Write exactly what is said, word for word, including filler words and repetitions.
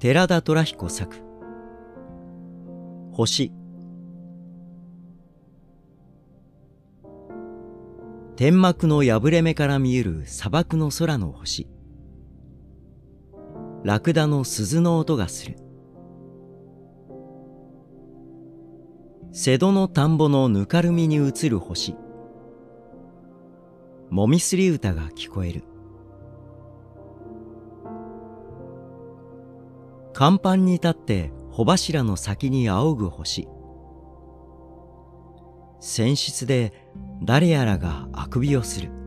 寺田虎彦作星。天幕の破れ目から見える砂漠の空の星。ラクダの鈴の音がする。瀬戸の田んぼのぬかるみに映る星。もみすり歌が聞こえる。甲板に立って帆柱の先に仰ぐ星。船室で誰やらがあくびをする。